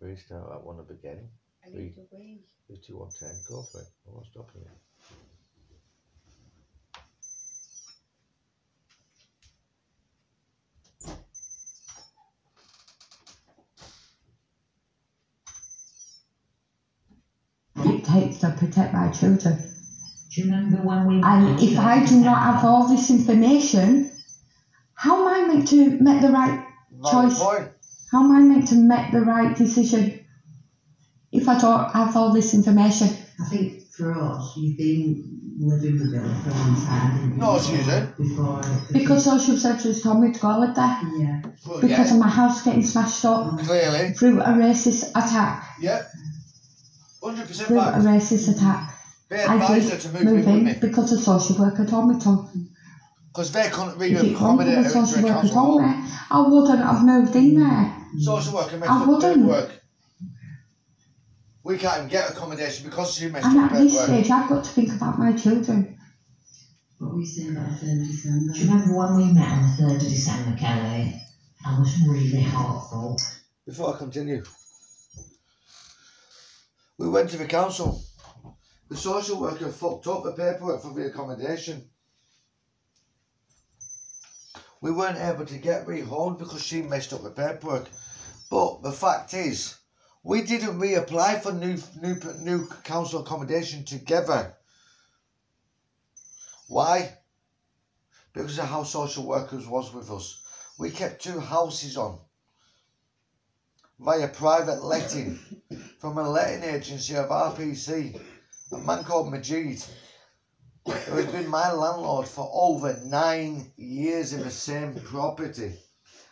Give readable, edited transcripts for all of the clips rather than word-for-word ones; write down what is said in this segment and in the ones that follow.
Release now at one of the game. I need to wait. 3, 2, 1, 10. Go for it. I'm not stopping it. To protect my children. Do you remember when we? And if I do not have all this information, how am I meant to make the right choice? How am I meant to make the right decision if I don't have all this information? I think for us, you've been living with her for a long time. No, she isn't. Because social services told me to go with that. Yeah. Well, because of my house getting smashed up. Clearly. Through a racist attack. Yep. 100% back. A racist attack. I did to move in because the social worker told me to. Because they couldn't read a comment at the social worker told me, I wouldn't have moved in there. Social worker messed up paperwork. We can't even get accommodation because she messed up paperwork. And at this stage, I've got to think about my children. What were you saying about the 3rd of December? Do you remember when we met on the 3rd of December, Kelly? I was really heartful. Before I continue, we went to the council. The social worker fucked up the paperwork for the accommodation. We weren't able to get rehomed because she messed up the paperwork. But the fact is, we didn't reapply for new council accommodation together. Why? Because of how social workers was with us. We kept 2 houses on via private letting from a letting agency of RPC, a man called Majeed, who has been my landlord for over 9 years in the same property.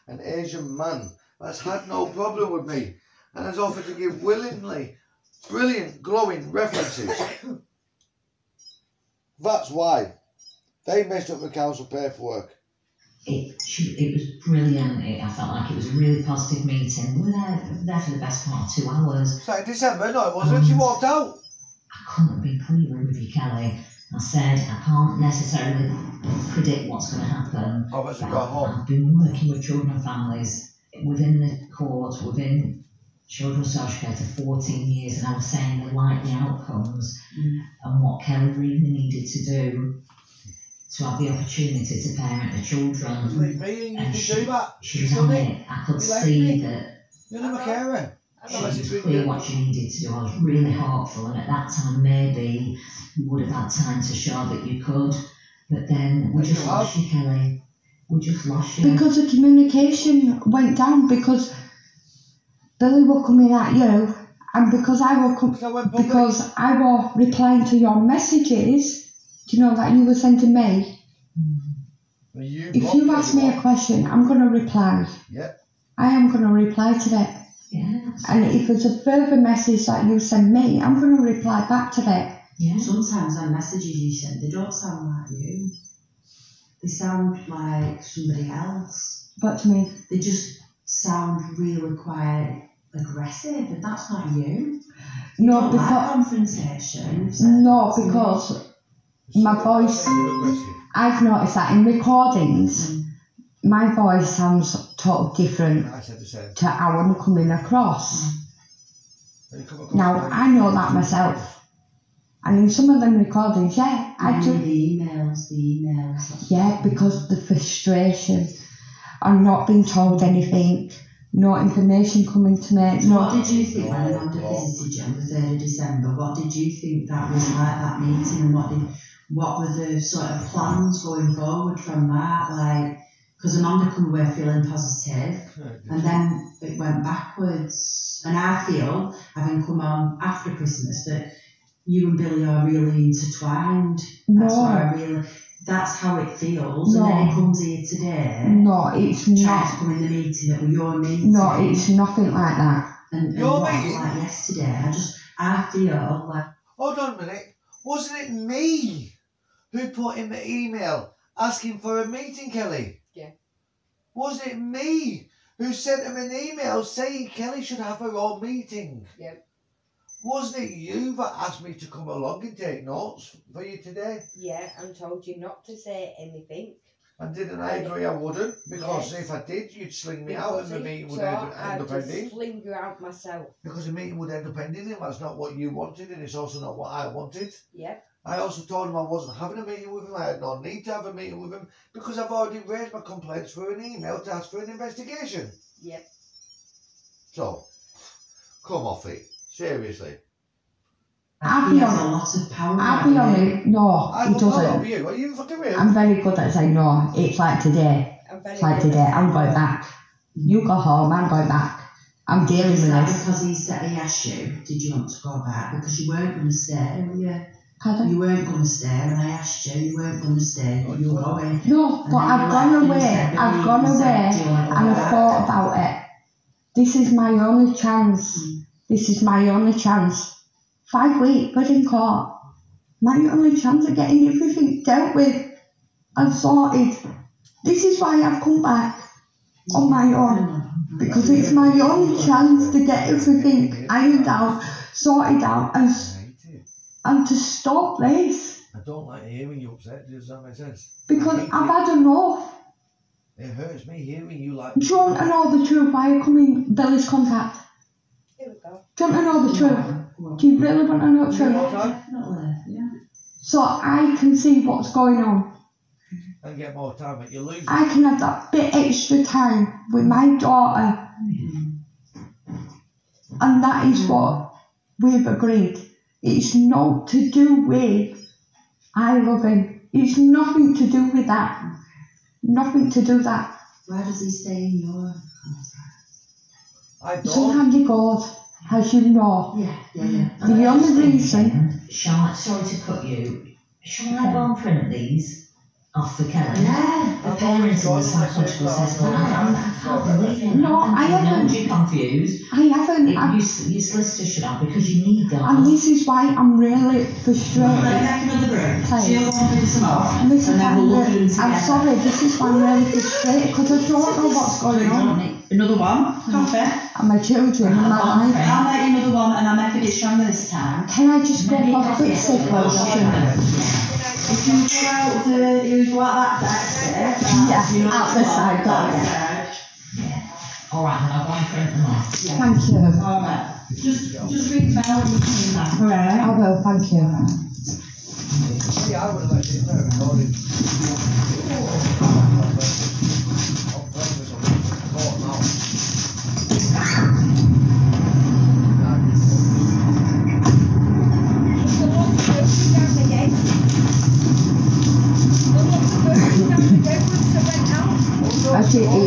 An Asian man that's had no problem with me and has offered to give willingly brilliant, glowing references. That's why they messed up the council paperwork. It was brilliant. I felt like it was a really positive meeting. We were there for the best part of 2 hours. So in December, no, it wasn't. She walked out. I couldn't be clearer with you, Kelly. I said I can't necessarily predict what's going to happen. Oh, but I've been working with children and families within the courts, within children's social care for 14 years, and I was saying the likely outcomes and what Kelly really needed to do to have the opportunity to parent the children. She was on it. I could see that she was clear what she needed to do. I was really heartful, and at that time maybe you would have had time to show that you could, but then we just lost you, Kelly. We just lost you. Because the communication went down, because Billy were coming at you, and because I were replying to your messages. Do you know that you were sending me? If you ask me a question, I'm going to reply. Yep. I am going to reply to that. Yes. And if there's a further message that you send me, I'm going to reply back to that. Yeah. Sometimes our messages you send, they don't sound like you. They sound like somebody else. What do you mean? They just sound really quite aggressive, and that's not you. No, because... like confrontation. No, because... my voice, I've noticed that in recordings, my voice sounds totally different to how I'm coming across. Now, I know that myself. And in some of them recordings, yeah, I do. The emails. Yeah, because the frustration on not being told anything, no information coming to me. So what did you think when Amanda visited you on the 3rd of December? What did you think that was like, that meeting, and what were the sort of plans going forward from that? Like, because Amanda come away feeling positive, and then it went backwards. And I feel, having come on after Christmas, that you and Billy are really intertwined. That's how it feels. No. And then it comes here today. No, it's not. Trying to come in the meeting that was your meeting. No, it's nothing like that. And your meeting? Like yesterday, I feel like... Hold on a minute. Wasn't it me who put in the email asking for a meeting, Kelly? Yeah. Wasn't it me who sent him an email saying Kelly should have her own meeting? Yeah. Wasn't it you that asked me to come along and take notes for you today? Yeah, and told you not to say anything. And didn't I agree I wouldn't? Because if I did, you'd sling me out and the meeting would end up ending. Sling you out myself. Because the meeting would end up ending, and that's not what you wanted, and it's also not what I wanted. Yeah. I also told him I wasn't having a meeting with him. I had no need to have a meeting with him because I've already raised my complaints for an email to ask for an investigation. Yep. So, come off it. Seriously. I'll be on a lot of power. I'll be on it. No, he doesn't. You. Are you fucking real? I'm very good at saying no. It's like today. I'm going back. You go home. I'm going back. I'm dealing with this. Because he said he asked you, did you want to go back? Because you weren't going to stay. Yeah. Pardon? You weren't going to stay, and I asked you, you weren't going to stay, you were going. No, but I've gone away, and I've thought about it. This is my only chance. This is my only chance. 5 week wedding court. My only chance of getting everything dealt with and sorted. This is why I've come back on my own, because it's my only chance to get everything ironed out, sorted out, and to stop this. I don't like hearing you upset, does that make sense? Because I've had enough. It hurts me hearing you like... Do you want to know the truth? Why are coming Billy's contact? Here we go. Do you want to know the truth? Do you really want to know the truth? Yeah. So I can see what's going on. And get more time, but you lose it. I can have that bit extra time with my daughter. And that is what we've agreed. It's not to do with I love him. It's nothing to do with that. Nothing to do with that. Why does he stay in your contract? Sometimes he goes, as you know. Yeah. The only reason... Sorry to cut you. Shall I go and print these off for Kelly? Yeah. The parents of the psychological assessment. I can't believe him. No, I haven't. You're confused. I haven't. Your solicitor should have, because you need that. And this is why I'm really frustrated. I'm sorry, this is why I'm really frustrated, because I don't know what's going on. Another one? Coffee? And my children and my life. I'll make you another one, and I'll make it stronger this time. Can I just go for a quick second? If you go out the, you go out that exit, out the side door. Alright, then I'll go and print them off. Yeah. Thank you. Alright. Just read them out when you come back. Alright. I will, thank you. See, I would have let it know recording. On purpose, on the court now.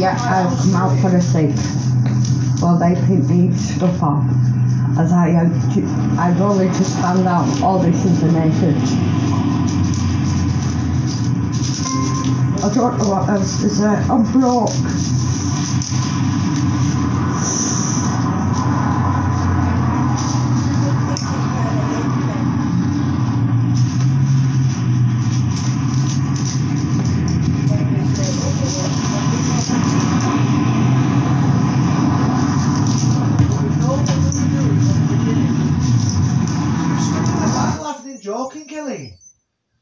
I'll come out for a cig while they print me stuff off, as I've only just found out all this information. I don't know what else to say. I'm broke.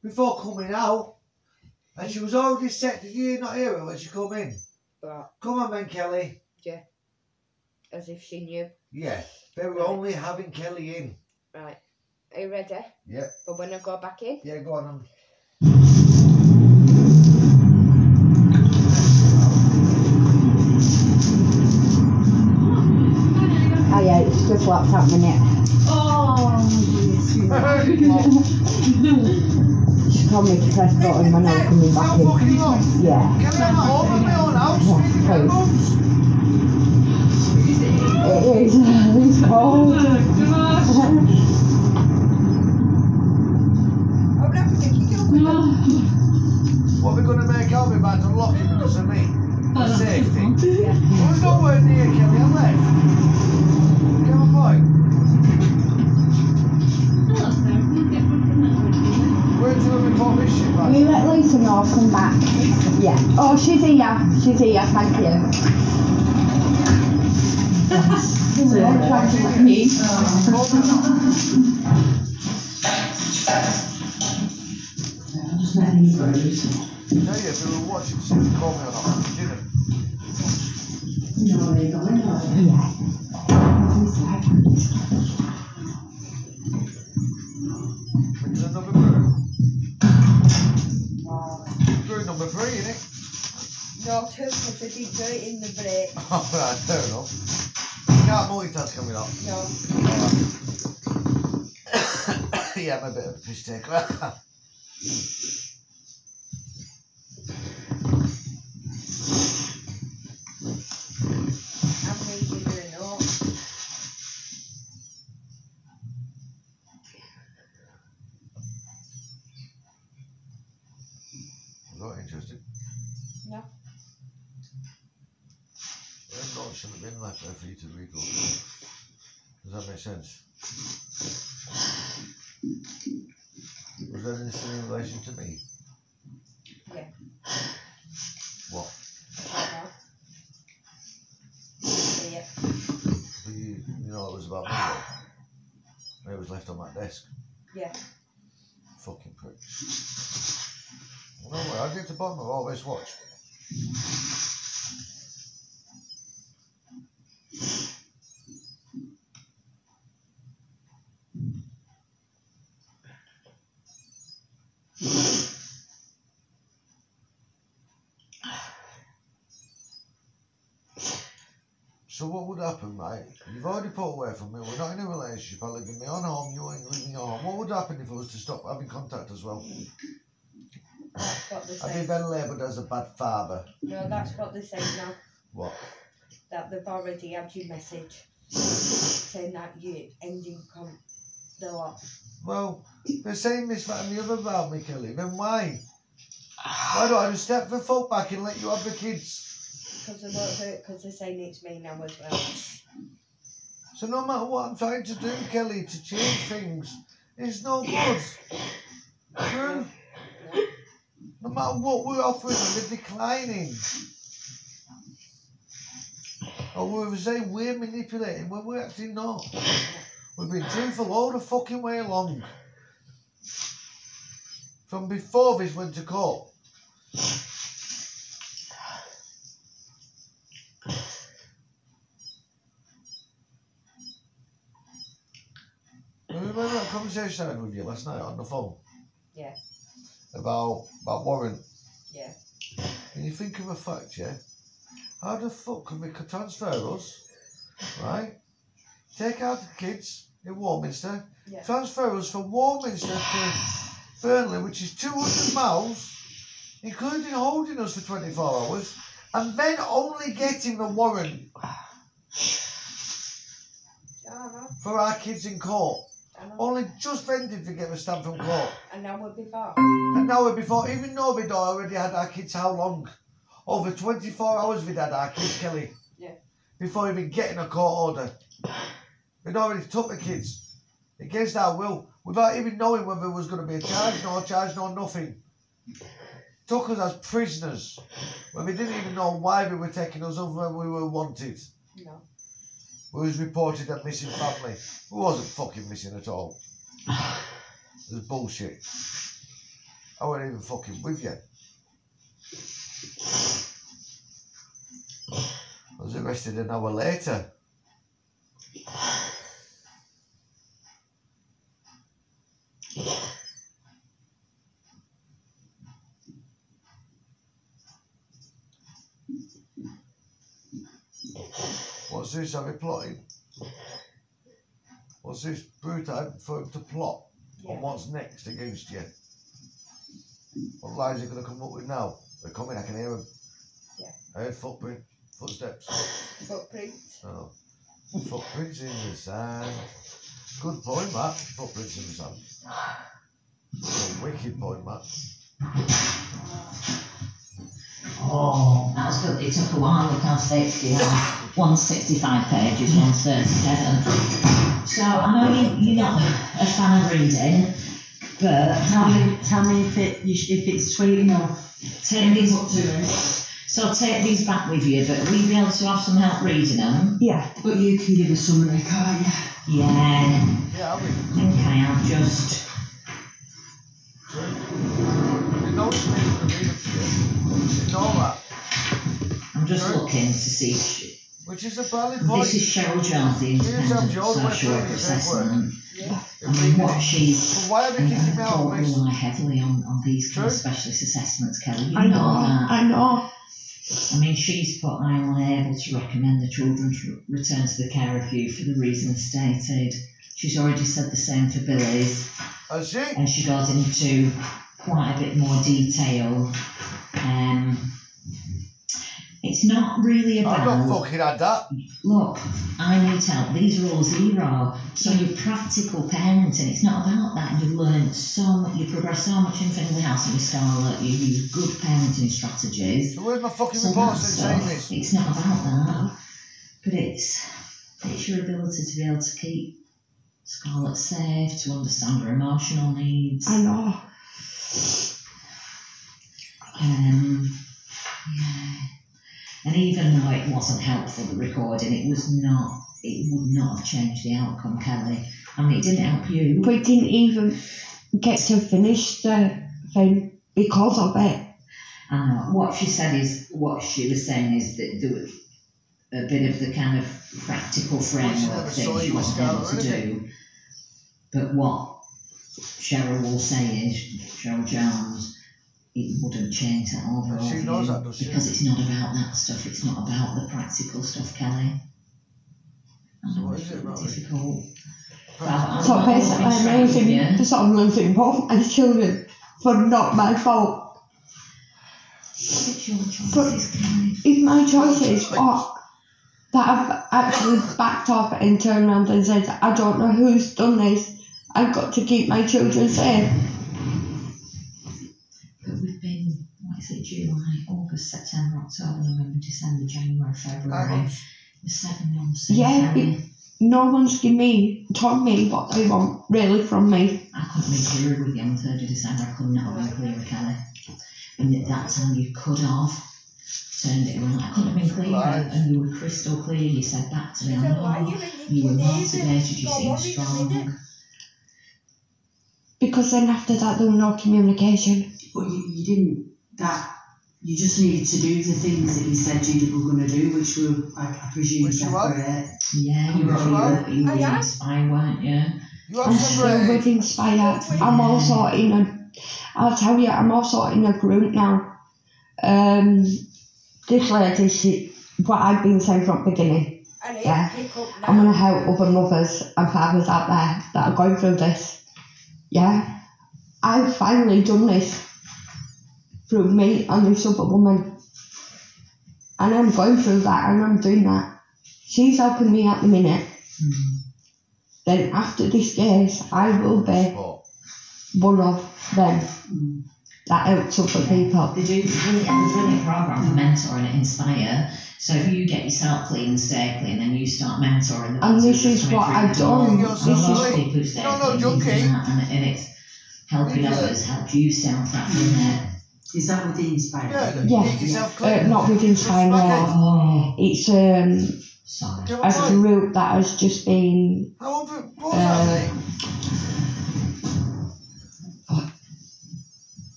Before coming out, and she was already set. Did you not hear her when she come in? But come on, then, Kelly. Yeah. As if she knew. Yeah. They were only having Kelly in. Right. Are you ready? Yeah. But when I go back in. Yeah, go on. Oh yeah, it's just what's happening. Oh. She told me to press button when I was coming back in. Yeah. Can I have home at my own house? Yeah, it is. It's cold. What we're going to make out of about unlocking because of me? For safety. Yeah. Well, there's no word near Kelly. I'm left. Come on, boy. Hello, sir. Where do we report this shit, right? We let Lisa know I'll come back. Yeah. Oh, she's here. She's here, thank you. I'm just letting you go. please. No, yes, we were watching. See if you called me or not. Brew number three, innit? No, two, because I did do it in the break. Oh, right, fair enough. You can't multitask, can we not? No. Yeah, I'm a bit of a piss taker. For you to read all. Does that make sense? Was that anything in relation to me? Yeah. What? Yeah. But you know it was about me, though? It was left on my desk. Yeah. Fucking pricks. No way, I get the bottom of all this watch. So what would happen, right? You've already pulled away from me. We're not in a relationship. I live in my own home. You ain't living in your home. What would happen if I was to stop having contact as well? That's what they say. I'd be then labelled as a bad father. No, that's what they say now. What? That they've already had your message saying that you're ending the lot. Well, they're saying this, that, and the other about me, Kelly. Then why? Why don't I just step the foot back and let you have the kids? Because they're saying it's me now as well. So no matter what I'm trying to do, Kelly, to change things, it's no good. True? No matter what we're offering, we're declining. Or we're saying we're manipulating when we're actually not. We've been truthful all the fucking way along. From before this went to court. Remember that conversation I had with you last night on the phone? Yeah. About Warren? Yeah. And you think of a fact, yeah? How the fuck can we transfer us, right? Take out the kids in Warminster, yeah. Transfer us from Warminster to Burnley, which is 200 miles, including holding us for 24 hours, and then only getting the warrant for our kids in court. Only just vended to get a stamp from court. An hour before. An hour before. Even though we'd already had our kids how long? Over 24 hours we'd had our kids, Kelly. Yeah. Before even getting a court order. We'd already took the kids. Against our will. Without even knowing whether there was going to be a charge, no nothing. Took us as prisoners. When we didn't even know why we were taking us other than we were wanted. No. We was reported a missing family. We wasn't fucking missing at all. It was bullshit. I wasn't even fucking with you. I was arrested an hour later. What's this? Are we plotting? What's this? Brutal for him to plot on what's next against you. What lies are going to come up with now? They're coming, I can hear them. Yeah. I heard footsteps. Footprints? Oh. Footprints in the sand. Good point, Matt. Footprints in the sand. That's a wicked point, Matt. Oh, that's good. It took a while. We can't stay together. 165 pages, 137. So I know you're not a fan of reading, but tell me if it's sweet enough. Take these up to him. So take these back with you, but we'll be able to have some help reading them. Yeah. But you can give a summary, can't you? Yeah. Yeah, I'll read them. Okay, I'll just. You know what I mean? Nora. I'm just looking to see. Which is a valid point. This is Cheryl Jones, the independent social worker assessment. Yeah. I mean, what she's thought rely heavily on these kind of specialist assessments, Kelly. You know that. I know. I mean, she's put, I am unable to recommend the children to return to the care review for the reasons stated. She's already said the same for Billy's. Oh, she? And she goes into quite a bit more detail. It's not really about... I'm not fucking at that. Look, I need help. These are all zero. So you're practical parenting. It's not about that. You've learned so much. You progress so much in family house and you Scarlet. You use good parenting strategies. So where's my fucking report saying this? It's not about that. But it's your ability to be able to keep Scarlet safe, to understand her emotional needs. I know. Yeah. And even though it wasn't helpful, the recording, it would not have changed the outcome, Kelly. I mean, it didn't help you. We didn't even get to finish the thing because of it. I know. What she was saying is that there was a bit of the kind of practical framework thing she wasn't able to do. But what Cheryl will say is, Cheryl Jones... It wouldn't change that overall. She knows that, does she? Because it's not about that stuff. It's not about the practical stuff, Kelly. So what is it about? Difficult. So basically, I'm losing both my children for not my fault. It's your choices, Kelly. It's my choices that I've actually backed off and turned around and said, I don't know who's done this. I've got to keep my children safe. July, August, September, October, November, December, January, February. The 7 months. Yeah, no one's told me what they want really from me. I couldn't be clearer with you on 3rd of December. I could not have been clearer, Kelly. And at that time, you could have turned it around. I couldn't have been clearer, and you were crystal clear. You said that to me. I know. You were motivated. You seemed strong. Because then after that, there was no communication. But you didn't. That you just needed to do the things that you said you were going to do, which were, I presume, separate. Yeah, you were inspired, weren't you? I'm still with inspired. I'm also in I'm also in a group now. This lady, what I've been saying from the beginning. Yeah, I'm going to help other mothers and fathers out there that are going through this. Yeah, I've finally done this. Through me and this other woman. And I'm going through that and I'm doing that. She's helping me at the minute. Mm-hmm. Then after this case, I will be one of them that helps other people. They do a brilliant programme for mentoring at Inspire. So if you get yourself clean, stay clean, then you start mentoring. And this is what I've done. And it's helping others help you sound proud in there. Is that within Inspire? Yeah. Not within Inspire. It's a group that has just been. How old was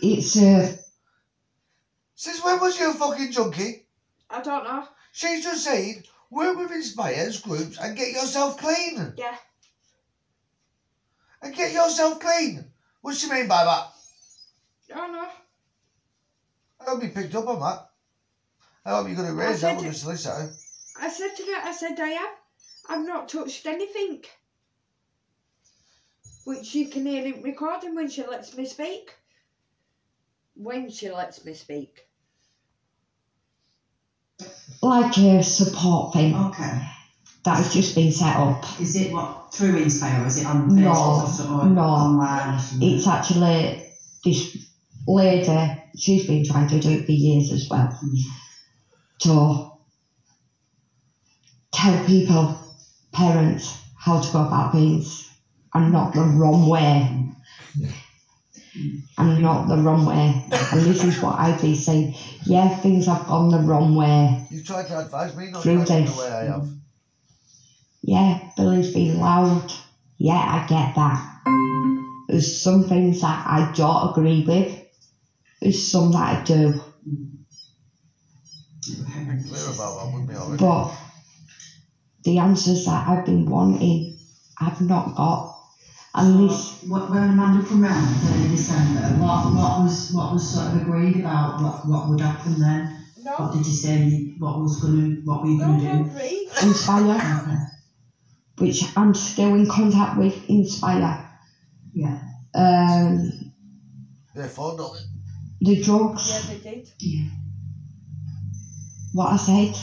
it's a. Since when was you a fucking junkie? I don't know. She's just saying, work with Inspire's groups and get yourself clean. Yeah. And get yourself clean. What's she mean by that? I don't know. I hope you picked up on that. I hope you're going to raise that with the solicitor. I said to her, I am. I've not touched anything. Which you can hear in recording when she lets me speak. Like a support thing. Okay. That has just been set up. Is it through Inspire? Is it on Facebook or online? It's actually this lady. She's been trying to do it for years as well, to tell people, parents, how to go about things, and not the wrong way, and this is what I've been saying, things have gone the wrong way. You've tried to advise me not to go the way I have. Yeah, Billy's been loud, I get that. There's some things that I don't agree with, It's something that I do. You've been clear about that with me already. But the answers that I've been wanting, I've not got. And this, when Amanda came round on the 3rd of December, what was sort of agreed about what would happen then? No. What did you say? What were you going to do? Inspire, which I'm still in contact with. Inspire. Yeah. They phoned up. The drugs. Yeah, they did. Yeah. What I said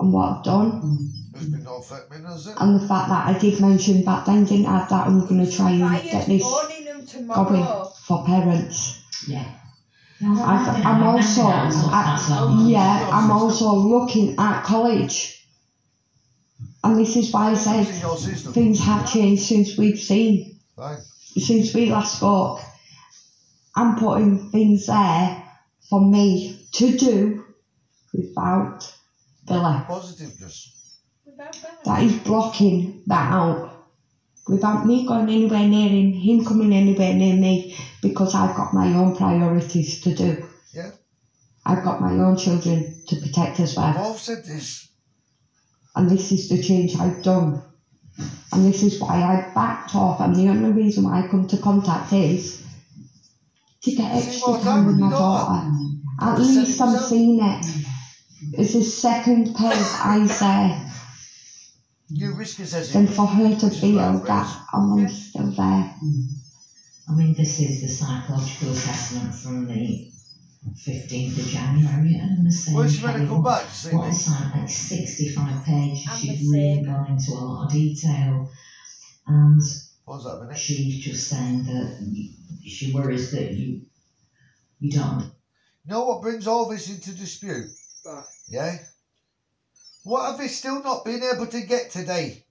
and what I've done. It's been no effect, has it? And the fact that I did mention back then, didn't I, that I'm going to try and get this going for parents. Yeah. I'm also looking at college, and this is why I said things have changed since we've seen, since we last spoke. I'm putting things there for me to do without Billy. Positiveness. That is blocking that out. Without me going anywhere near him coming anywhere near me, because I've got my own priorities to do. Yeah. I've got my own children to protect as well. I've said this. And this is the change I've done. And this is why I backed off, and the only reason why I come to contact is to get extra time with my daughter. At least I'm seeing it. It's the second pair's eyes there. Then for her to feel that I'm still there. I mean, this is the psychological assessment from the 15th of January. I'm going to say, well, she's ready to come back to see what me. It's like 65 pages. She's really gone into a lot of detail. And she's just saying that she worries that you don't. You know what brings all this into dispute? Yeah? What have they still not been able to get today?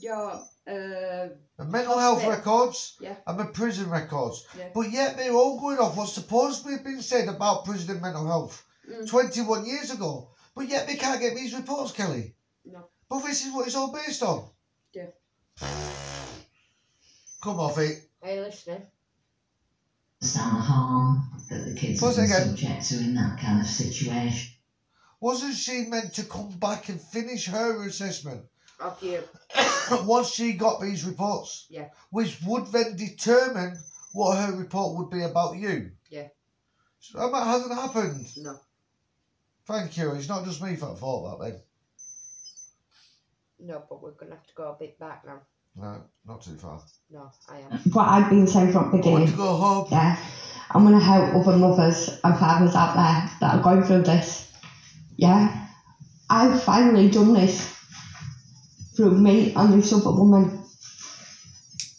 Your the mental health records and the prison records. Yeah. But yet they're all going off what's supposed to have been said about prison and mental health 21 years ago. But yet they can't get these reports, Kelly. No. But this is what it's all based on. Yeah. Come off it. Are you listening? Understand the harm that the kids are subject to in that kind of situation. Wasn't she meant to come back and finish her assessment? Of you. Once she got these reports. Yeah. Which would then determine what her report would be about you. Yeah. So that hasn't happened. No. Thank you. It's not just me that thought that then. No, but we're going to have to go a bit back now. No, not too far. No, I am. What I've been saying from the beginning. I want to go home. Yeah. I'm going to help other mothers and fathers out there that are going through this. Yeah, I've finally done this through me and this other woman,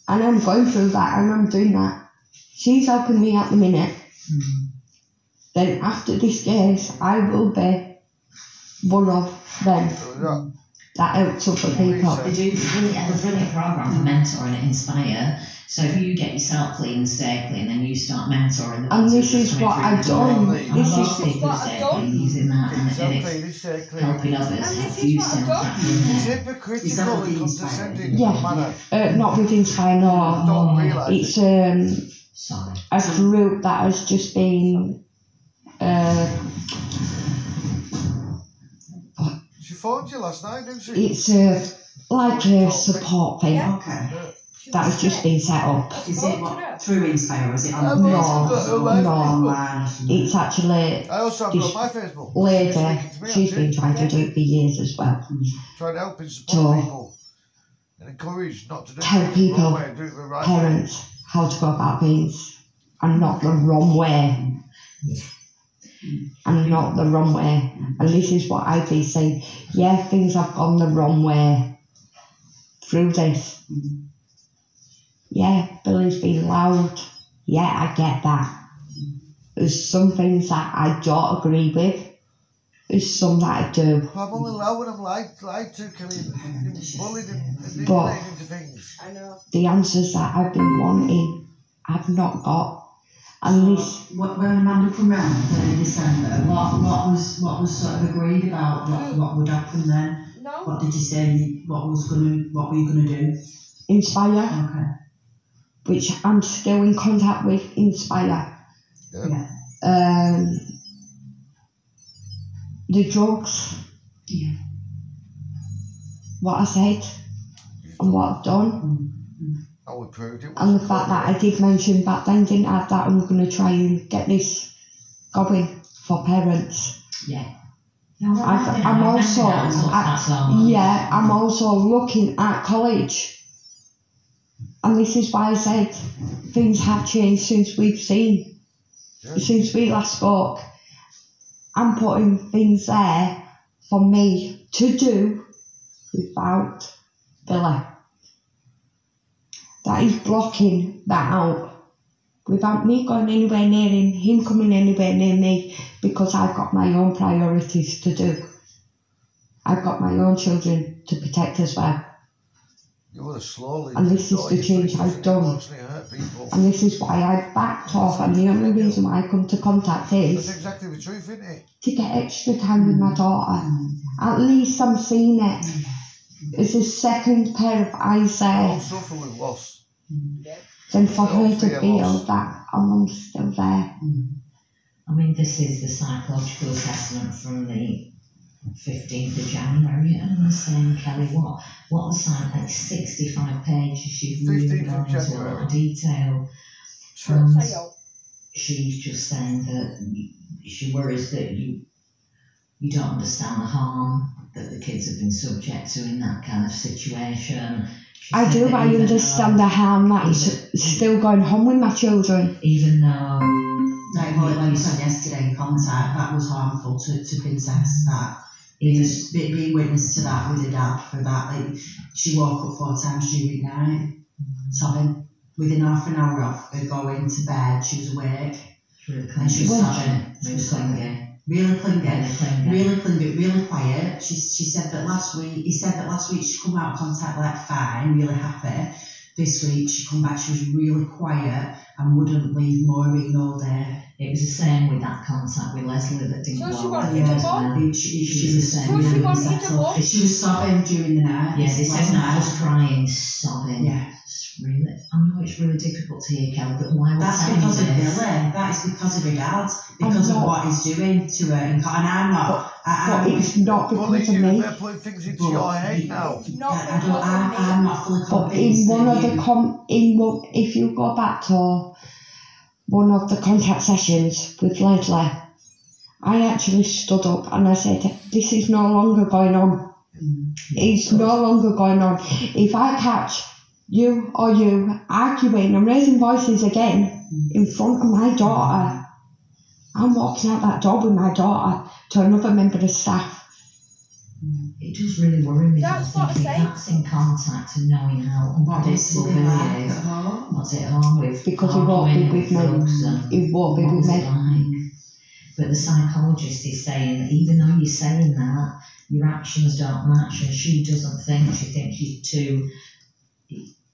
and I'm going through that and I'm doing that. She's helping me at the minute. Then after this case, I will be one of them that helps other people. They have a brilliant program for mentoring at Inspire. So if you get yourself clean and stay clean, then you start mentoring. And this is what I've done. This is what I've done. Using that and helping others. This is what I've done. It's hypocritical and condescending. Yeah, not with Inspire. No, it's a group that has just been. She phoned you last night, didn't she? It's like a support thing. Okay. That has just been set up. Is it what, through Inspire or is it on Facebook? No, it's actually... I also have it on my Facebook. Lady, she's been trying to do it for years as well. Trying to help and support people and encourage not to do tell people, parents, how to go about things and not the wrong way. And not the wrong way. And this is what I've been saying. Yeah, things have gone the wrong way through this. Yeah, Billy's been loud. Yeah, I get that. There's some things that I don't agree with. There's some that I do. Well, I'm only loud when I'm lied to, Kelly. Bullied and manipulated into things. I know. The answers that I've been wanting, I've not got. And this... When Amanda came round on the 3rd of December, what was sort of agreed about? What would happen then? No. What did you say? What were you going to do? Inspire. Okay. Which I'm still in contact with, Inspire. Yeah. The drugs. Yeah. What I said and what I've done. Oh, we proved it. And the fact that I did mention back then, didn't I, that I'm going to try and get this going for parents. Yeah. No, I'm also looking at college. And this is why I said things have changed since we've seen, since we last spoke. I'm putting things there for me to do without Billy. That is blocking that out. Without me going anywhere near him, him coming anywhere near me, because I've got my own priorities to do. I've got my own children to protect as well. And this is the change I've done. And this is why I backed off, and the only reason why I come to contact is... That's exactly the truth, isn't it? To get extra time with my daughter. At least I'm seeing it. It's a second pair of eyes there. I don't suffer with loss. Yep. Then for her to feel that her mum's still there. I mean, this is the psychological assessment from the 15th of January. And I'm saying, Kelly, what a site, like 65 pages. She's really gone into a lot of detail. And she's just saying that she worries that you don't understand the harm that the kids have been subject to in that kind of situation. I do, I understand the harm that is still going home with my children. Even though... Like what you said yesterday, contact, that was harmful to Princess, that is being witness to that with her dad for that. Like, she woke up 4 times during the night, sobbing. Within half an hour of her going to bed, she was awake. She was really clingy, really quiet. She said that last week, he said that last week she come out of contact like fine, really happy. This week she come back, she was really quiet and wouldn't leave Maureen all day. It was the same with that contact with Lesley that didn't want. She was the same. She was sobbing during the night. Yeah, they said that I was crying, sobbing. Yeah. Really, I know it's really difficult to hear, Kelly, but why? That's because of Billy. That is because of her dad. Because of what he's doing to her, and I'm not. But it's not because of me. They're putting things into your head now. I'm not fully convinced. But in one of the if you go back to one of the contact sessions with Lesley, I actually stood up and I said, "This is no longer going on. It's no longer going on. If I catch you or you arguing and raising voices again in front of my daughter, I'm walking out that door with my daughter to another member of staff." It does really worry me. That's what I say. That's in contact and knowing how unpredictable it is. What's it on with? Because he won't be with me. He won't be with me. But the psychologist is saying that even though you're saying that, your actions don't match, and she doesn't think. She thinks you're too...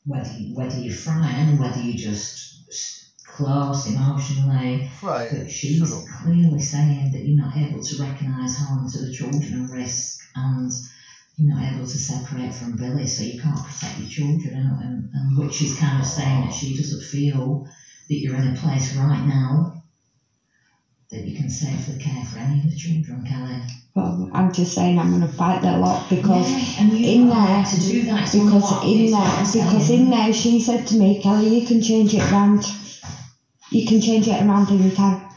Whether you're frightened, whether you're just close emotionally, right. But she's clearly saying that you're not able to recognise harm to the children and risk, and you're not able to separate from Billy, so you can't protect your children, and which is kind of saying that she doesn't feel that you're in a place right now that you can safely care for any of the children, Kelly. Well, I'm just saying I'm going to fight that lot because in there she said to me, "Kelly, you can change it around. You can change it around anytime."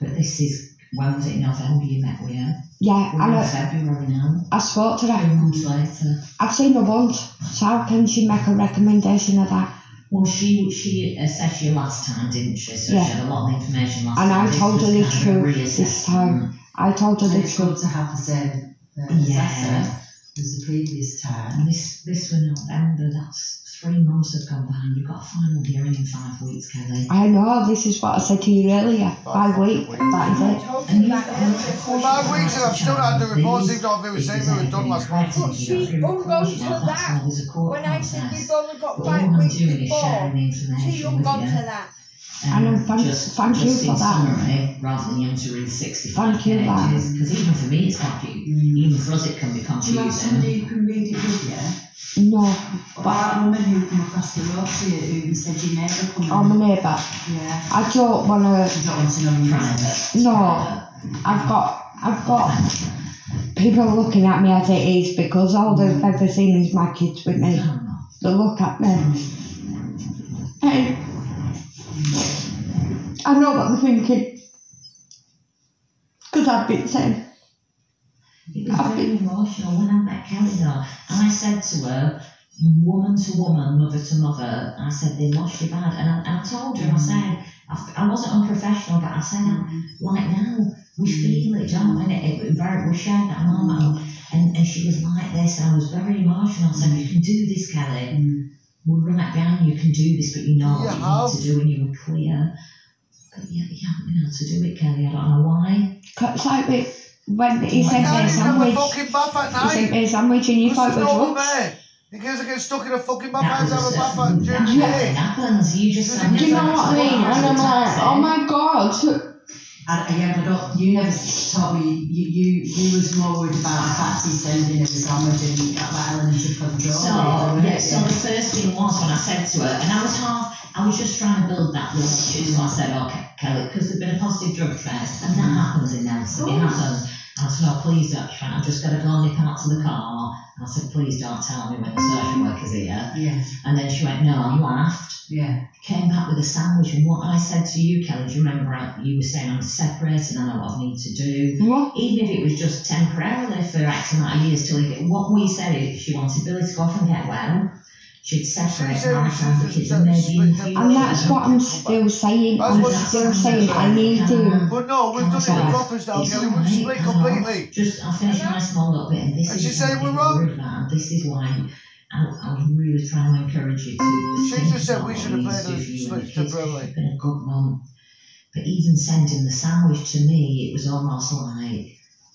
But this is, when was it, November you met with her? Yeah, February now. I spoke to her 2 months later. I've seen her once, so how can she make a recommendation of that? Well, she assessed you last time, didn't she? So she had a lot of information last time. And I told her the truth this time. I told her the truth. To have the same as the previous time. And this was November, that's 3 months have gone by, and you've got a final hearing in 5 weeks, Kelly. I know, this is what I said to you earlier. 5 weeks, that is it. And you've got 5 weeks, and I've still not had the reports, even though they were saying we were done last month. But she ungoes to that. When I said you've only got 5 weeks before, she ungoes to that. And thank you for that. Rather than you have to read 65 pages, because even for me it's confusing. Even for us it can be confusing. Do you have somebody who can read it with you? No, but that woman who came across the road to you who said your neighbour coming. Oh, my neighbour. Yeah. I don't want to. You don't want to know your neighbour. No, I've got people looking at me as it is because all they've ever seen is my kids with me. They look at me. Hey, I know what they're thinking because I've been saying. It was very emotional when I met Kelly though, and I said to her, woman to woman, mother to mother, and I said they lost you bad, and I told her, and I said, I wasn't unprofessional, but I said, like now, we feel it, don't we? We shared that moment, and she was like this, and I was very emotional. I said, you can do this, Kelly, we're right behind you, you can do this, but you know what you need to do, and you were clear. But yeah, you haven't been able to do it, Kelly, I don't know why. It's like it. When he sent me a sandwich, and you thought it was drugs. You guys are getting stuck in a fucking bath and have a bath at during the day. Do you know what I mean? And I'm like, oh my God. Yeah, but you never told me, you was more worried about Patsy sending him a sandwich and that element of control. So the first thing was when I said to her, and I was just trying to build that relationship, so I said, okay, Kelly, because there'd been a positive drug test, and that happens in Nelson, it happens. And I said, no, please don't, I've just got to go on the parts of the car. And I said, please don't tell me when the social worker's here. Yeah. And then she went, no, you laughed. Yeah. Came back with a sandwich, and what I said to you, Kelly, do you remember you were saying I'm separating, I know what I need to do. What? Even if it was just temporarily for X amount of years till you get, what we said is she wanted Billy to go off and get well. She'd separate life and the kids and maybe. And that's what I'm still saying. I'm still saying I need to. But no, we've done it with brothers now, Kelly. We've split completely. Just, I'll finish my small little bit. And she's saying we're wrong. This is why I was really trying to encourage you to. She just said we should have played a split temporarily. Been a good mum. But even sending the sandwich to me, it was almost like,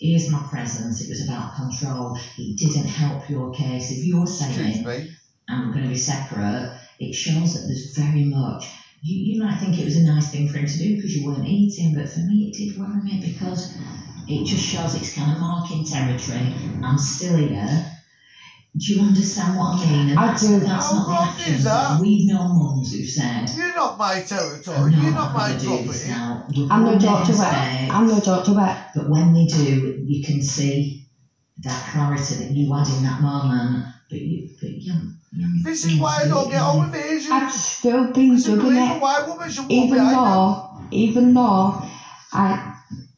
here's my presence. It was about control. It didn't help your case. If you're saying, and we're going to be separate, it shows that there's very much. You might think it was a nice thing for him to do because you weren't eating, but for me it did worry me because it just shows it's kind of marking territory. I'm still here. Do you understand what I mean? And I do. That's not wrong is that? We've known mums who've said, you're not my territory, you're not my property. I'm no doctor wet. I'm no doctor wet. But when they do, you can see that clarity that you had in that moment. This is why I don't get on with it, is it? I've still been doing it. Even though I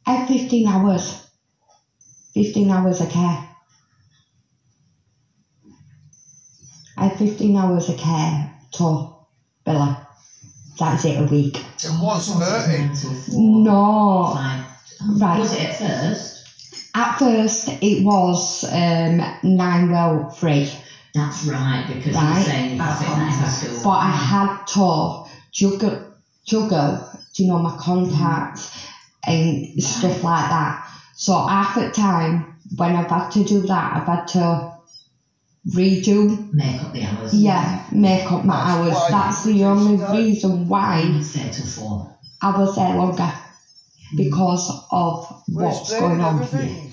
have 15 hours of care. I have 15 hours of care to Billy. That's it, a week. It was 30? No. Right. Was it at first? At first, it was 9 well 3. That's right, because you were saying you had that in school. But I had to juggle, you know, my contacts and stuff like that. So half the time, when I've had to do that, I've had to redo. Make up the hours. Yeah, make up my hours. That's the only reason why I was there longer. Because of what's going on here.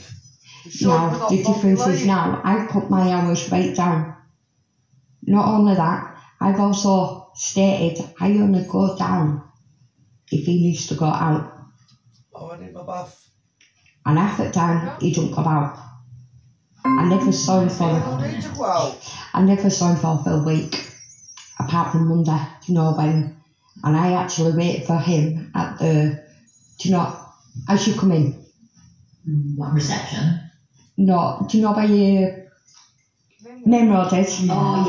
Now, the difference is now, I put my hours right down. Not only that, I've also stated I only go down if he needs to go out. Oh, I need my bath. And half the time, he don't go out. I never saw him for a week, apart from Monday, you know, when. And I actually wait for him at the... Do you know, as you come in? What reception? No, do you know by your main road is? Yeah. Oh,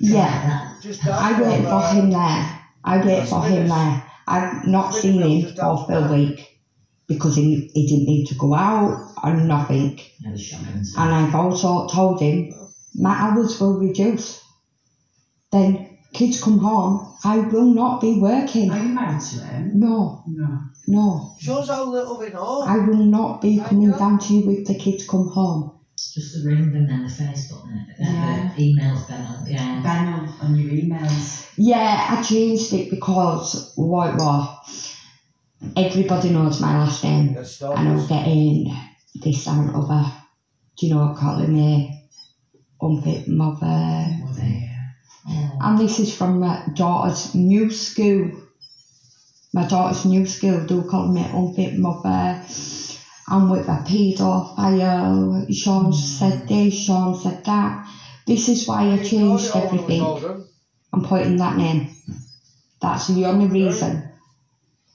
yeah. Just I wait for him there. I've not seen him for a week because he didn't need to go out or nothing. And I've also told him my hours will reduce. Then kids come home, I will not be working. Are you married to him? No. Shows how little we know. I will not be coming down to you if the kids come home. Just the ring and then the Facebook, the emails, Benno. Yeah. Benno on your emails. Yeah, I changed it because what it was, everybody knows my last name, and I'll get in this and other. Do you know, calling me unfit mother. Oh dear. Oh. And this is from my daughter's new school. My daughter's new school do call me unfit mother. I'm with a paedophile. Sean said this, Sean said that. This is why I changed everything. I'm putting that in. That's the only reason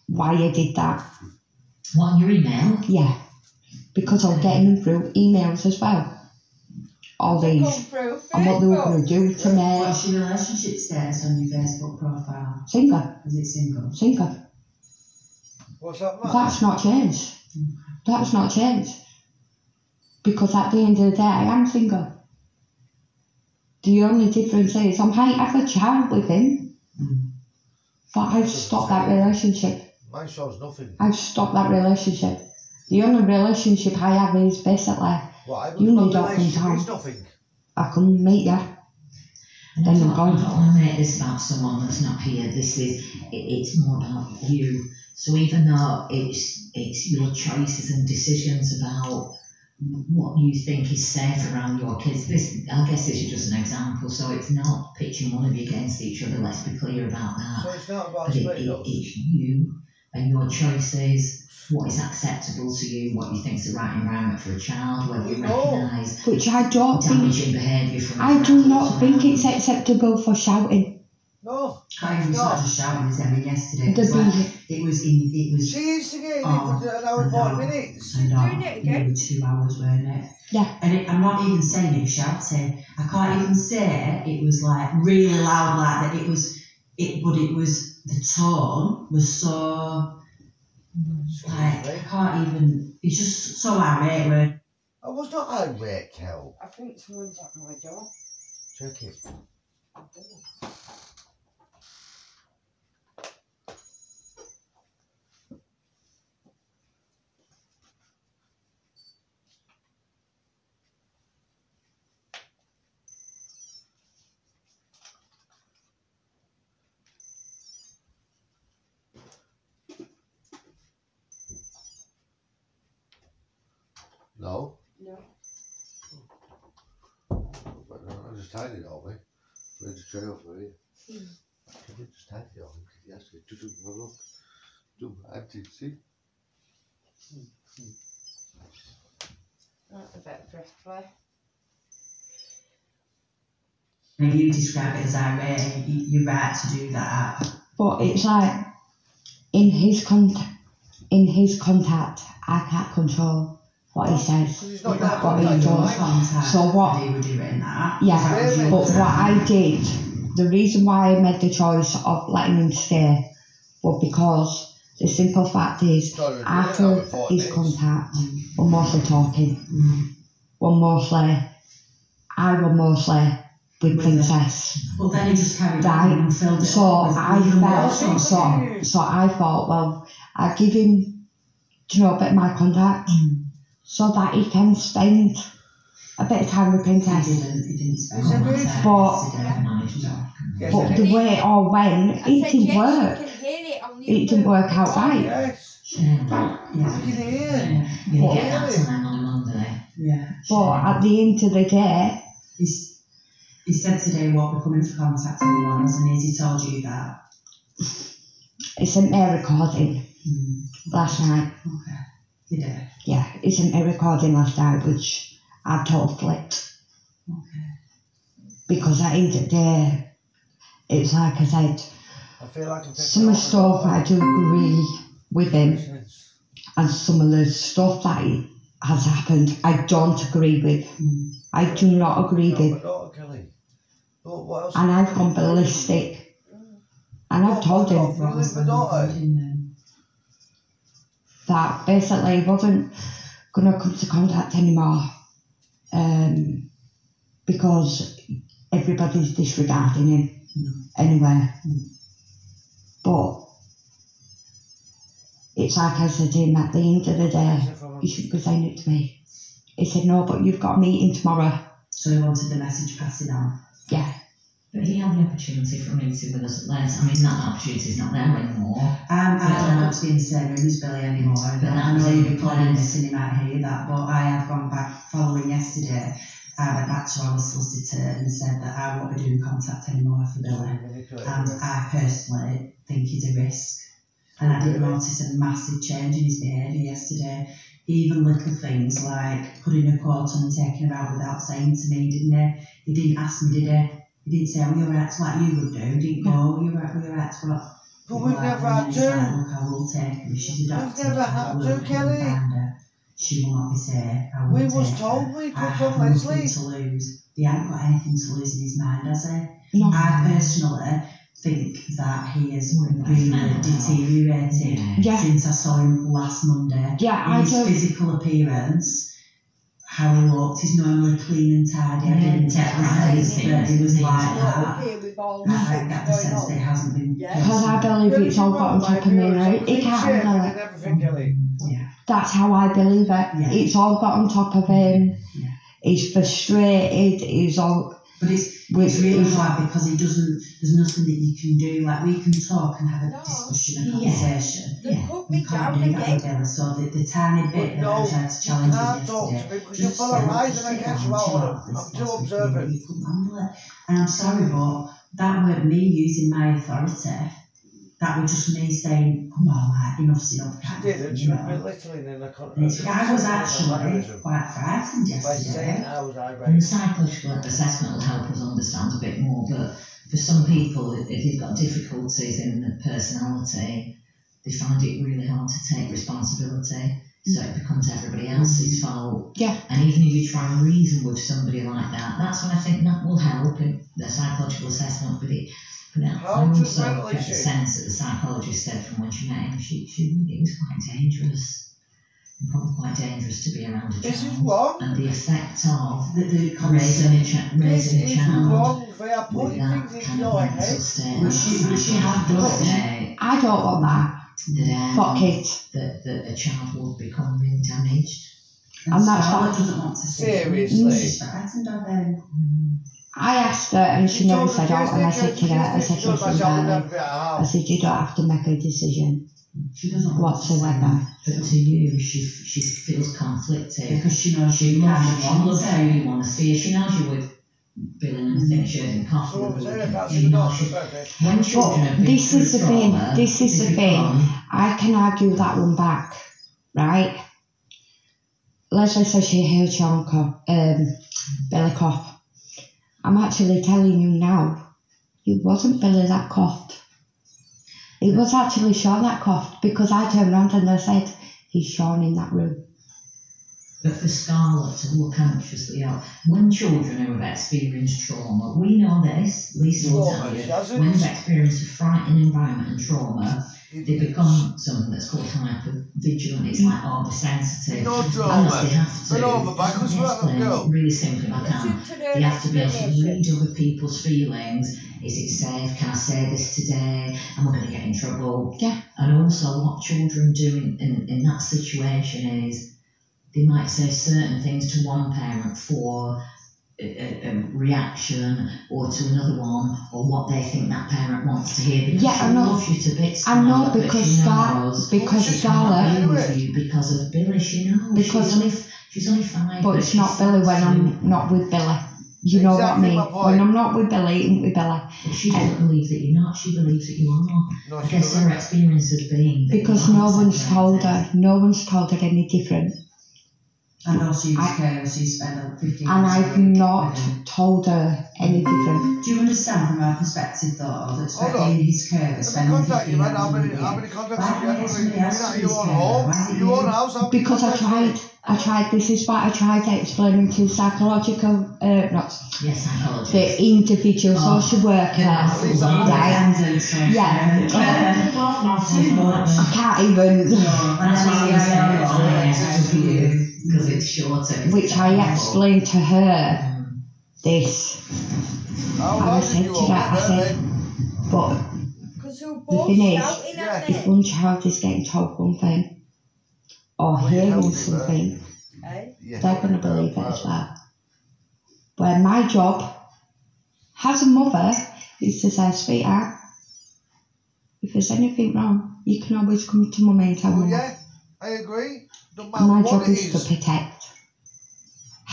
why I did that. What, on your email? Yeah. Because I'm getting them through emails as well. All these. And what they were going to do to me. What's your relationship status on your Facebook profile? Single. Is it single? Single. What's that like? That's not changed. That's not changed. Because at the end of the day, I am single. The only difference is I might have a child with him, but I've stopped that relationship. Mine shows nothing. I've stopped that relationship. The only relationship I have is basically, you need to come down. I can meet you. Then I'm going. I don't want to make this about someone that's not here. This is, it's more about you. So even though it's your choices and decisions about what you think is safe around your kids, this, I guess this is just an example, so it's not pitching one of you against each other, let's be clear about that. So it's not about it's you and your choices, what is acceptable to you, what you think is the right environment for a child, whether you recognise damaging behaviour from I do not think it's acceptable for shouting. No. I was not just shouting this yesterday. It was. She used to get it for an hour and 4 minutes. She's doing it again. It was 2 hours, weren't it? Yeah. And I'm not even saying it was shouting. I can't even say it was like really loud like that. It was the tone was so like I can't even. It's just so irate. When I was not irate, Kel. I think someone's at my door. Check it. I don't know. Tied it all, mate. Made a trail for you. I did just tied it all, because he asked me to do my look. Do my empty, see? That's a bit briskly. Now you describe it as irate, you're right to do that. But it's like, in his contact, I can't control what he says, what he does. So what? They were doing that. Yeah, but what I did, the reason why I made the choice of letting him stay, was because the simple fact is, after his contact, we're mostly talking. We're mostly, I were mostly with Princess. Well, then he just carried on and filled it. So I thought, well, I give him, a bit of my contact. So that he can spend a bit of time with Princess. He didn't spend a lot of time. But the way or when, it didn't work. It didn't work out right. Yes. But at the end of the day... He said today he won't be coming for contact anymore, hasn't he? He told you that? He sent me a recording last night. Okay. Yeah, it's in a recording last night, which I totally flipped. Okay. Because at the end of the day, it's like I said, I feel like some of the stuff I do agree with him, and some of the stuff that has happened, I don't agree with. I do not agree with. And I've gone ballistic. And I've told him that basically wasn't going to come to contact anymore because everybody's disregarding him anyway. But it's like I said to him, at the end of the day, you shouldn't be saying it to me. He said, no, but you've got a meeting tomorrow. So he wanted the message passing on? Yeah. But he had the opportunity for a meeting with us at Les. I mean, that opportunity's not there anymore. I don't want to be in the same room as Billy anymore. I know you've been planning this and you might hear that, but I have gone back following yesterday. That's why I was solicitor and said that I won't be doing contact anymore for Billy. And I personally think he's a risk. And I did notice a massive change in his behaviour yesterday. Even little things like putting a coat on and taking her out without saying to me, didn't he? He didn't ask me, did he? He didn't say, "Well, you're right," like you would do. He didn't go, "You're right, we're right," what? But we've never had to. Like, "Look, I will take her. She's a doctor. We've never had to, Kelly. She will not be safe. We was told we could from Lesley. To lose." He hasn't got anything to lose in his mind, has he? No. I personally think that he has really deteriorated since I saw him last Monday. Yeah, his physical appearance, how he looked, he's normally clean and tidy. I didn't get the sense that he was like that. I don't get the sense that it hasn't been. Because I believe it's all gotten top of me, right? It can't help it. That's how I believe it. Yeah. It's all got on top of him. Yeah. He's frustrated. He's all. But it's really hard because he doesn't. There's nothing that you can do. Like, we can talk and have a discussion, a conversation. Yeah. You can't do that with Billy. So the tiny bit that I tried to challenge him yesterday. Because you're full of lies and against what I'm too observant. You couldn't handle it. And I'm sorry, but that weren't me using my authority. That was just me saying, "Come on, like, enough's enough." She didn't. She was belittling in the context. I was actually quite frightened yesterday. The psychological assessment will help us understand a bit more, but for some people, if they've got difficulties in the personality, they find it really hard to take responsibility. So it becomes everybody else's fault. Yeah. And even if you try and reason with somebody like that, that's when I think that will help in the psychological assessment, but it. I also get the sense that the psychologist said from when she met him, it was quite dangerous, and probably quite dangerous to be around a child. And the effect of raising a child with that kind of mental state. I don't want that. Fuck it. That a child will become really damaged. And that's what I doesn't want to see. Seriously. She's frightened of him. I asked her and she never said out, and I said to her, I said, "Listen, darling, I said, you don't have to make a decision whatsoever." But to you, she feels conflicted because she knows she loves you, you want to see her, she knows you with Billy and things, she isn't comfortable with you. This is the thing, I can argue that one back, right? Lesley says she heard Billy cough. I'm actually telling you now, it wasn't Billy that coughed. It was actually Sean that coughed, because I turned around and I said, "He's Sean in that room." But for Scarlett to look anxiously out, when children who have experienced trauma, we know this, Lisa will tell you, when they've experienced a frightening environment and trauma, they become something that's called hypervigilant. It's like oversensitive. Unless they have to. Really simply, I can't. They have to be able to read other people's feelings. Is it safe? Can I say this today? Am I going to get in trouble? Yeah. And also, what children do in that situation is they might say certain things to one parent for a reaction, or to another one, or what they think that parent wants to hear, because she loves you to bits. I know, because Scarlett with you because of Billy. She knows she's only 5, but it's not Billy when I'm not with Billy. You know what I mean? When I'm not with Billy, it ain't with Billy. But she doesn't believe that you're not. She believes that you are. I guess her experience has been because no one's told her any different. And also you care, she's spent 15 years. And I've not told her any different. Do you understand from our perspective though, that's being his care, that's spending 15 years? How many contacts have you had? You're on home, you're on house. Because I tried, this is what I tried to explain to the individual social worker. I can't even. That's why I'm saying, because it's shorter. Which I explained to her this. I said to that, I said, but the thing is, if one child is getting told one thing or hearing something, they're going to believe it as well. Where my job as a mother is to say, "Sweetheart, if there's anything wrong, you can always come to mummy and tell mummy." Yeah, I agree. My job is to protect,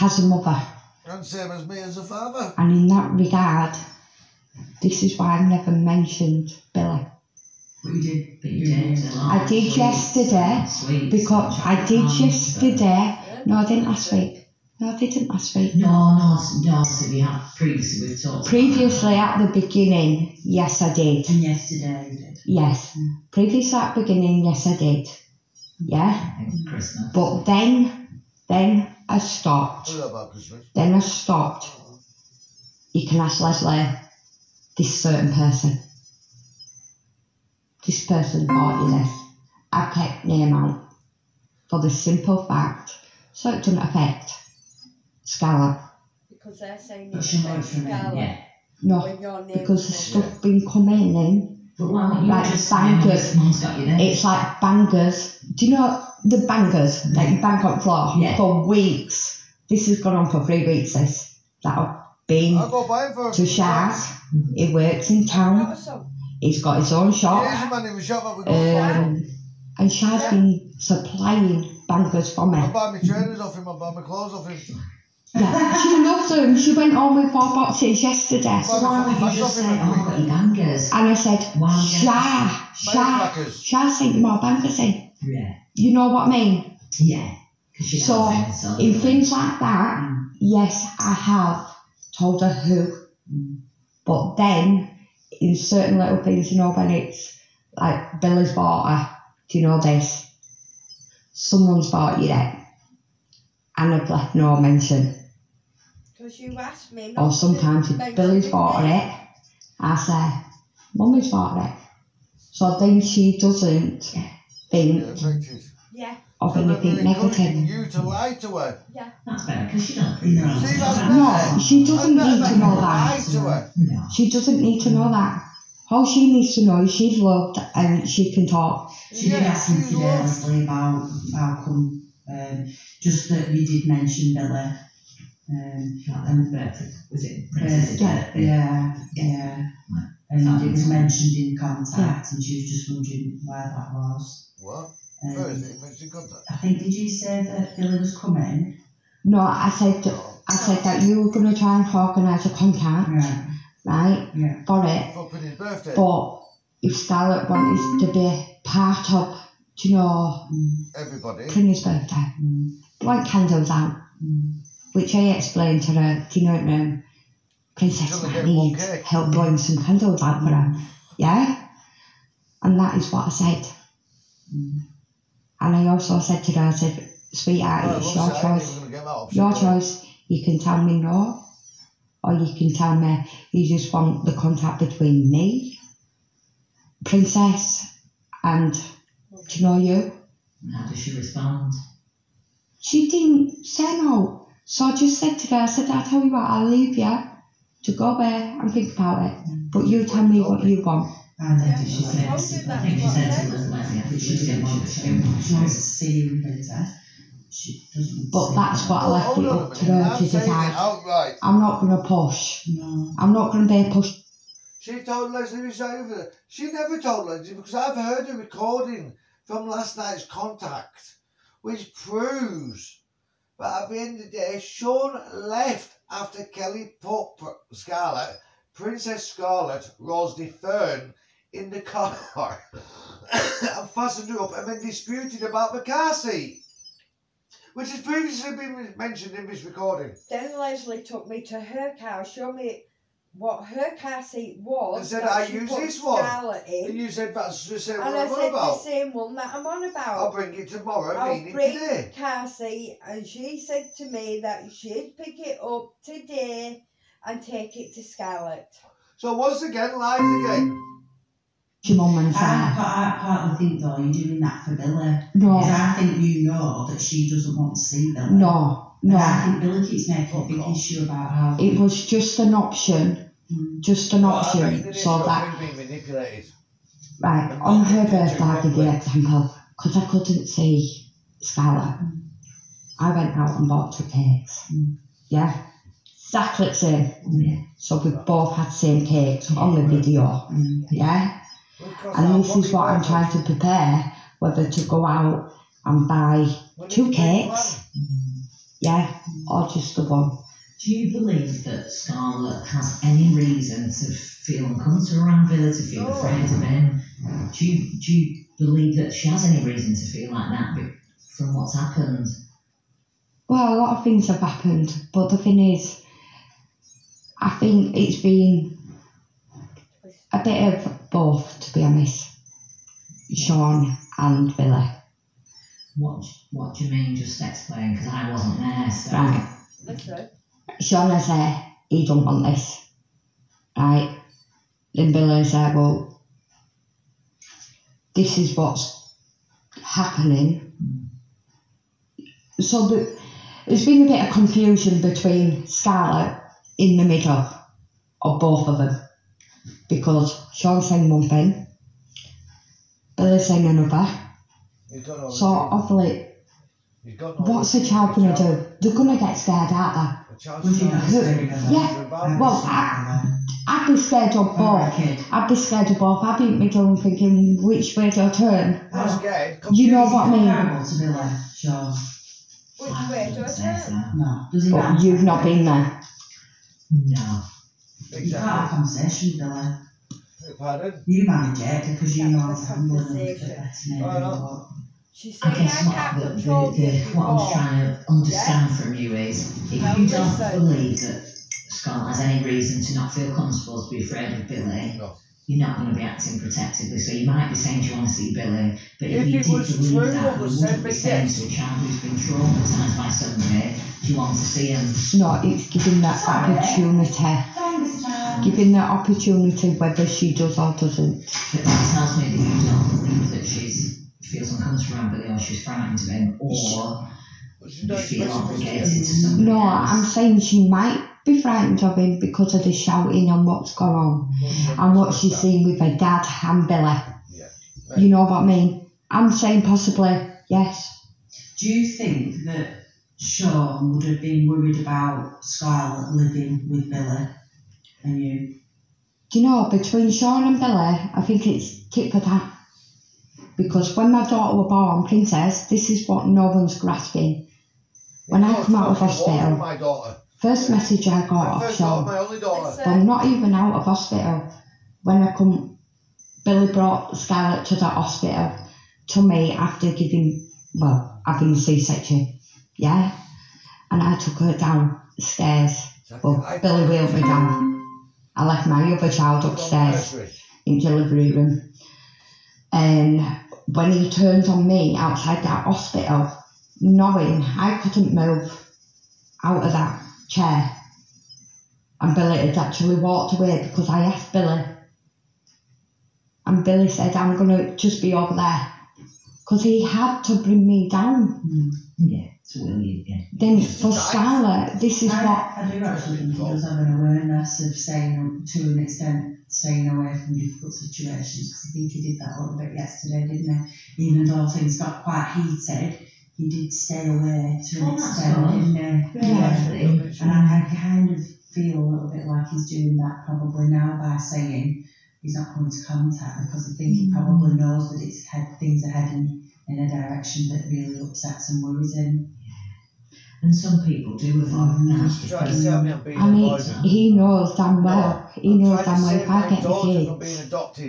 as a mother. And same as me as a father. And in that regard, this is why I've never mentioned Billy. But you did. I did yesterday. Because I did yesterday. No, I didn't last week. No, so we have previously we've talked. Previously at the beginning, yes, I did. And yesterday you did. Yes. Yeah. Previously at the beginning, yes, I did. Yeah. Christmas. But then I stopped. What about Christmas? Then I stopped. You can ask Lesley, this certain person. This person bought you this. I kept name out for the simple fact, so it doesn't affect Scarlett. Because they're saying it's Scarlett. Yeah. No, because the stuff been coming in, but like bangers. It's like bangers. Do you know the bangers that you bang on the floor for weeks? This has gone on for 3 weeks. This that I've been to Shaz. He works in town. He's got his own shop, and Shad's been supplying bankers for me. I buy my trainers off him, I buy my clothes off him. Yeah, she loves them. She went home with 4 boxes yesterday. So why would you just say, oh, I've got your bankers? And I said, Shad sent more bankers in. Yeah. You know what I mean? Yeah. So, in things like that, yes, I have told her who. Mm. But then, in certain little things, you know, when it's like Billy's bought her, do you know this? Someone's bought you that, and I've left no mention. Because you asked me. Or sometimes if Billy's bought her it, I say, Mummy's bought her it. So then she doesn't think of anything negative. You to lie to her. Yeah, that's better because she doesn't know. No, she doesn't need to know that. She doesn't need to know that. All she needs to know is she's loved and she can talk. She did ask me today, honestly, about how come just that you did mention Billy. And was it? Yeah. And it was mentioned in contact, and she was just wondering where that was. What? I think, did you say that Billy was coming? No, I said that you were going to try and organise a contact, right? Yeah. For it. For his birthday. But if Scarlett wanted to be part of, do you know, everybody, Prinny's birthday, blank candles out, which I explained to her, do you know what I mean? Princess, I need help blowing some candles out for her, yeah? And that is what I said. And I also said to her, I said, sweetheart, it's your choice. Your choice. You can tell me no, or you can tell me you just want the contact between me, Princess, and to know you. How did she respond? She didn't say no. So I just said to her, I said, I'll tell you what, I'll leave you to go there and think about it, but you tell me what you want. And I think she said, I think she said to Leslie, I think she didn't want to. She wants to see him later. She doesn't. But that's what I left it up to her to decide. I'm not going to push. No. I'm not going to be a push. She told Leslie to say over there. She never told Leslie because I've heard a recording from last night's contact, which proves that at the end of the day, Sean left after Kelly put Princess Scarlett, Rosalie Fern, in the car and fastened her up and then disputed about the car seat, which has previously been mentioned in this recording. Then Leslie took me to her car, showed me what her car seat was. And said, I use this one. And you said, that's the same one I'm on about. And I said, the same one that I'm on about. I'll bring it tomorrow, meaning today. I'll bring car seat, and she said to me that she'd pick it up today and take it to Scarlett. So once again, lies again. I partly think though you're doing that for Billy. No. Because I think you know that she doesn't want to see Billy. No. I think Billy keeps making a big issue about how it was just an option. Option. So that being manipulated. Right, on her birthday I give you an example. Because I couldn't see Scarlett. I went out and bought 2 cakes. Yeah? Exactly the same. Yeah. So we both had the same cakes on the video. Yeah? And this is what I'm trying to prepare, whether to go out and buy 2 cakes, or just the one. Do you believe that Scarlett has any reason to feel uncomfortable around Billy, to feel afraid of him? Do you believe that she has any reason to feel like that from what's happened? Well, a lot of things have happened, but the thing is, I think it's been a bit of both, to be honest, Sean and Billy. What do you mean? Just explain, because I wasn't there, so... Right. Okay. Sean has said he don't want this, right? Then Billy said, well, this is what's happening. So there's been a bit of confusion between Scarlett in the middle of both of them, because Sean's saying one thing, Billy's saying another. So obviously, what's the child going to do? They're going to get scared, aren't they? Yeah, well, I'd be scared of both. I'd be in my room thinking, which way do I turn? You know what I mean? Which way do I turn? But you've not been there. No. You've had a conversation, Billy. Pardon? You manage it because you know I'm willing to do. She said, I guess what I was trying to understand from you is, if you don't believe that Scarlett has any reason to not feel comfortable, to be afraid of Billy, you're not going to be acting protectively. So you might be saying you want to see Billy, but if you did believe that, you wouldn't be saying to a child who's been traumatised by somebody, do you want to see him? No, it's giving that opportunity. Given that opportunity, whether she does or doesn't. But that tells me that you don't believe that she feels uncomfortable around Billy, or she's frightened of him, or you feel obligated to somebody else. I'm saying she might be frightened of him because of the shouting and what's gone on, and what she's seen with her dad and Billy. Yeah, right. You know what I mean? I'm saying possibly, yes. Do you think that Sean would have been worried about Scarlett living with Billy? Do you know, between Sean and Billy, I think it's tit for tat. Because when my daughter was born, Princess, this is what no one's grasping. When I come out of hospital, first message I got off Sean, I'm not even out of hospital. When I come, Billy brought Scarlett to the hospital, to me, after having a C-section, yeah? And I took her downstairs, but Billy wheeled me down. I left my other child upstairs in the delivery room, and when he turned on me outside that hospital, knowing I couldn't move out of that chair, and Billy had actually walked away, because I asked Billy, and Billy said, I'm going to just be over there, because he had to bring me down. Yeah. Then for Scarlett, this is I do actually think he does have an awareness of staying, to an extent, staying away from difficult situations, because I think he did that a little bit yesterday, didn't he? Even though things got quite heated, he did stay away to an extent, didn't he? Yeah. And I kind of feel a little bit like he's doing that probably now by saying he's not coming to contact, because I think he probably knows that it's things are heading in a direction that really upsets and worries him. And some people do with that. I mean, he knows damn well. He knows damn well. If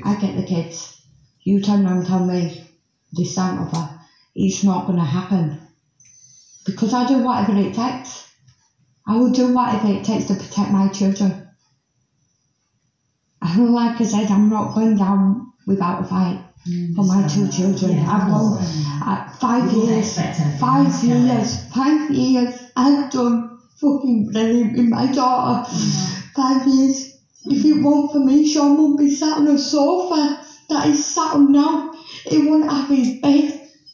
I get the kids, you turn around and tell me this, that, other. It's not going to happen. Because I do whatever it takes. I will do whatever it takes to protect my children. And like I said, I'm not going down without a fight. For my two children, I've gone 5 years. 5 years. 5 years. I've done fucking brilliant with my daughter. 5 years. If it weren't for me, Sean wouldn't be sat on a sofa that he's sat on now. He wouldn't have his bed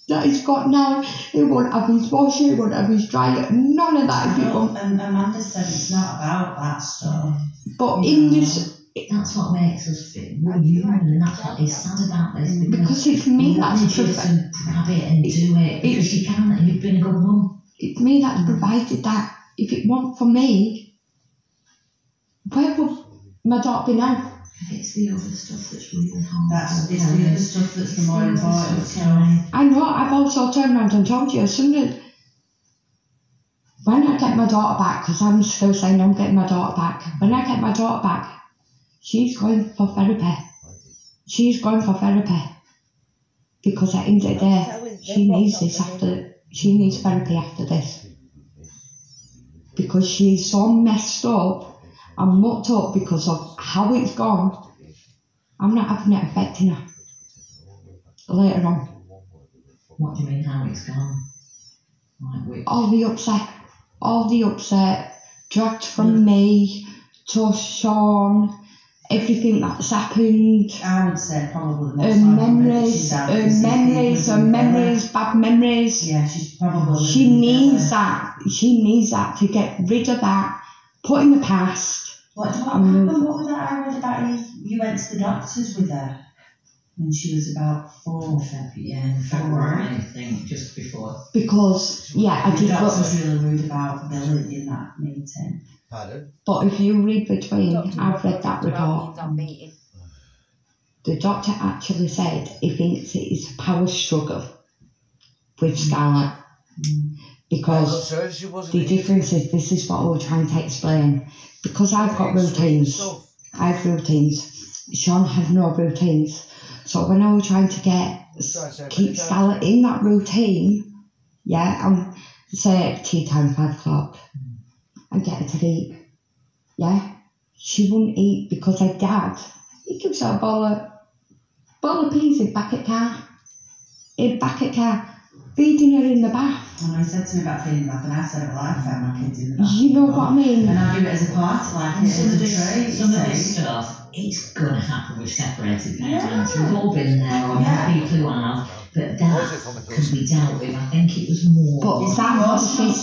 that he's got now. He wouldn't have his washer. He wouldn't have his dryer. None of that. Amanda said it's not about that stuff. But in this. That's what makes us feel human, and that's what is sad about this. Because it's me that's provided. Grab it and do it because you can, and you've been a good mum. It's me that's provided that. If it weren't for me, where would my daughter be now? It's the other stuff that's really hard. It's the other stuff that's the more important. I know, I've also turned around and told you, as soon as When I get my daughter back, because I'm still saying I'm getting my daughter back, when I get my daughter back, she's going for therapy. She's going for therapy. Because at the end of the day, she needs this after, she needs therapy after this. Because she's so messed up and mucked up because of how it's gone. I'm not having it affecting her later on. What do you mean, how it's gone? Like all the upset, dragged from me to Sean, everything that's happened. I would say probably the memories, bad memories. Yeah, she's probably. She needs that to get rid of that, put in the past. What was that I read about? You went to the doctors with her. When she was about 4, February, I think, just before. Because, I did go. I was really rude about Billy in that meeting. Pardon? But if you read between, I've read that report. The doctor actually said he thinks it is a power struggle with Scarlett. Mm. Because the difference is, this is what we're trying to explain. Because I've got routines. I have routines. Sean had no routines. So when I was trying to keep Scarlett in that routine, and say tea time, 5 o'clock, and get her to eat, she wouldn't eat because her dad, he gives her a bowl of peas in back at car, feeding her in the bath. And he said to me about feeding the bath, and I said, well, I fed my kids in the bath. You know what I mean? And I do it as a part, like it's a treat. Some of this stuff. It's going to happen with separated parents. We've all been there, or people who have, but that can be dealt with. I think it was more... But that was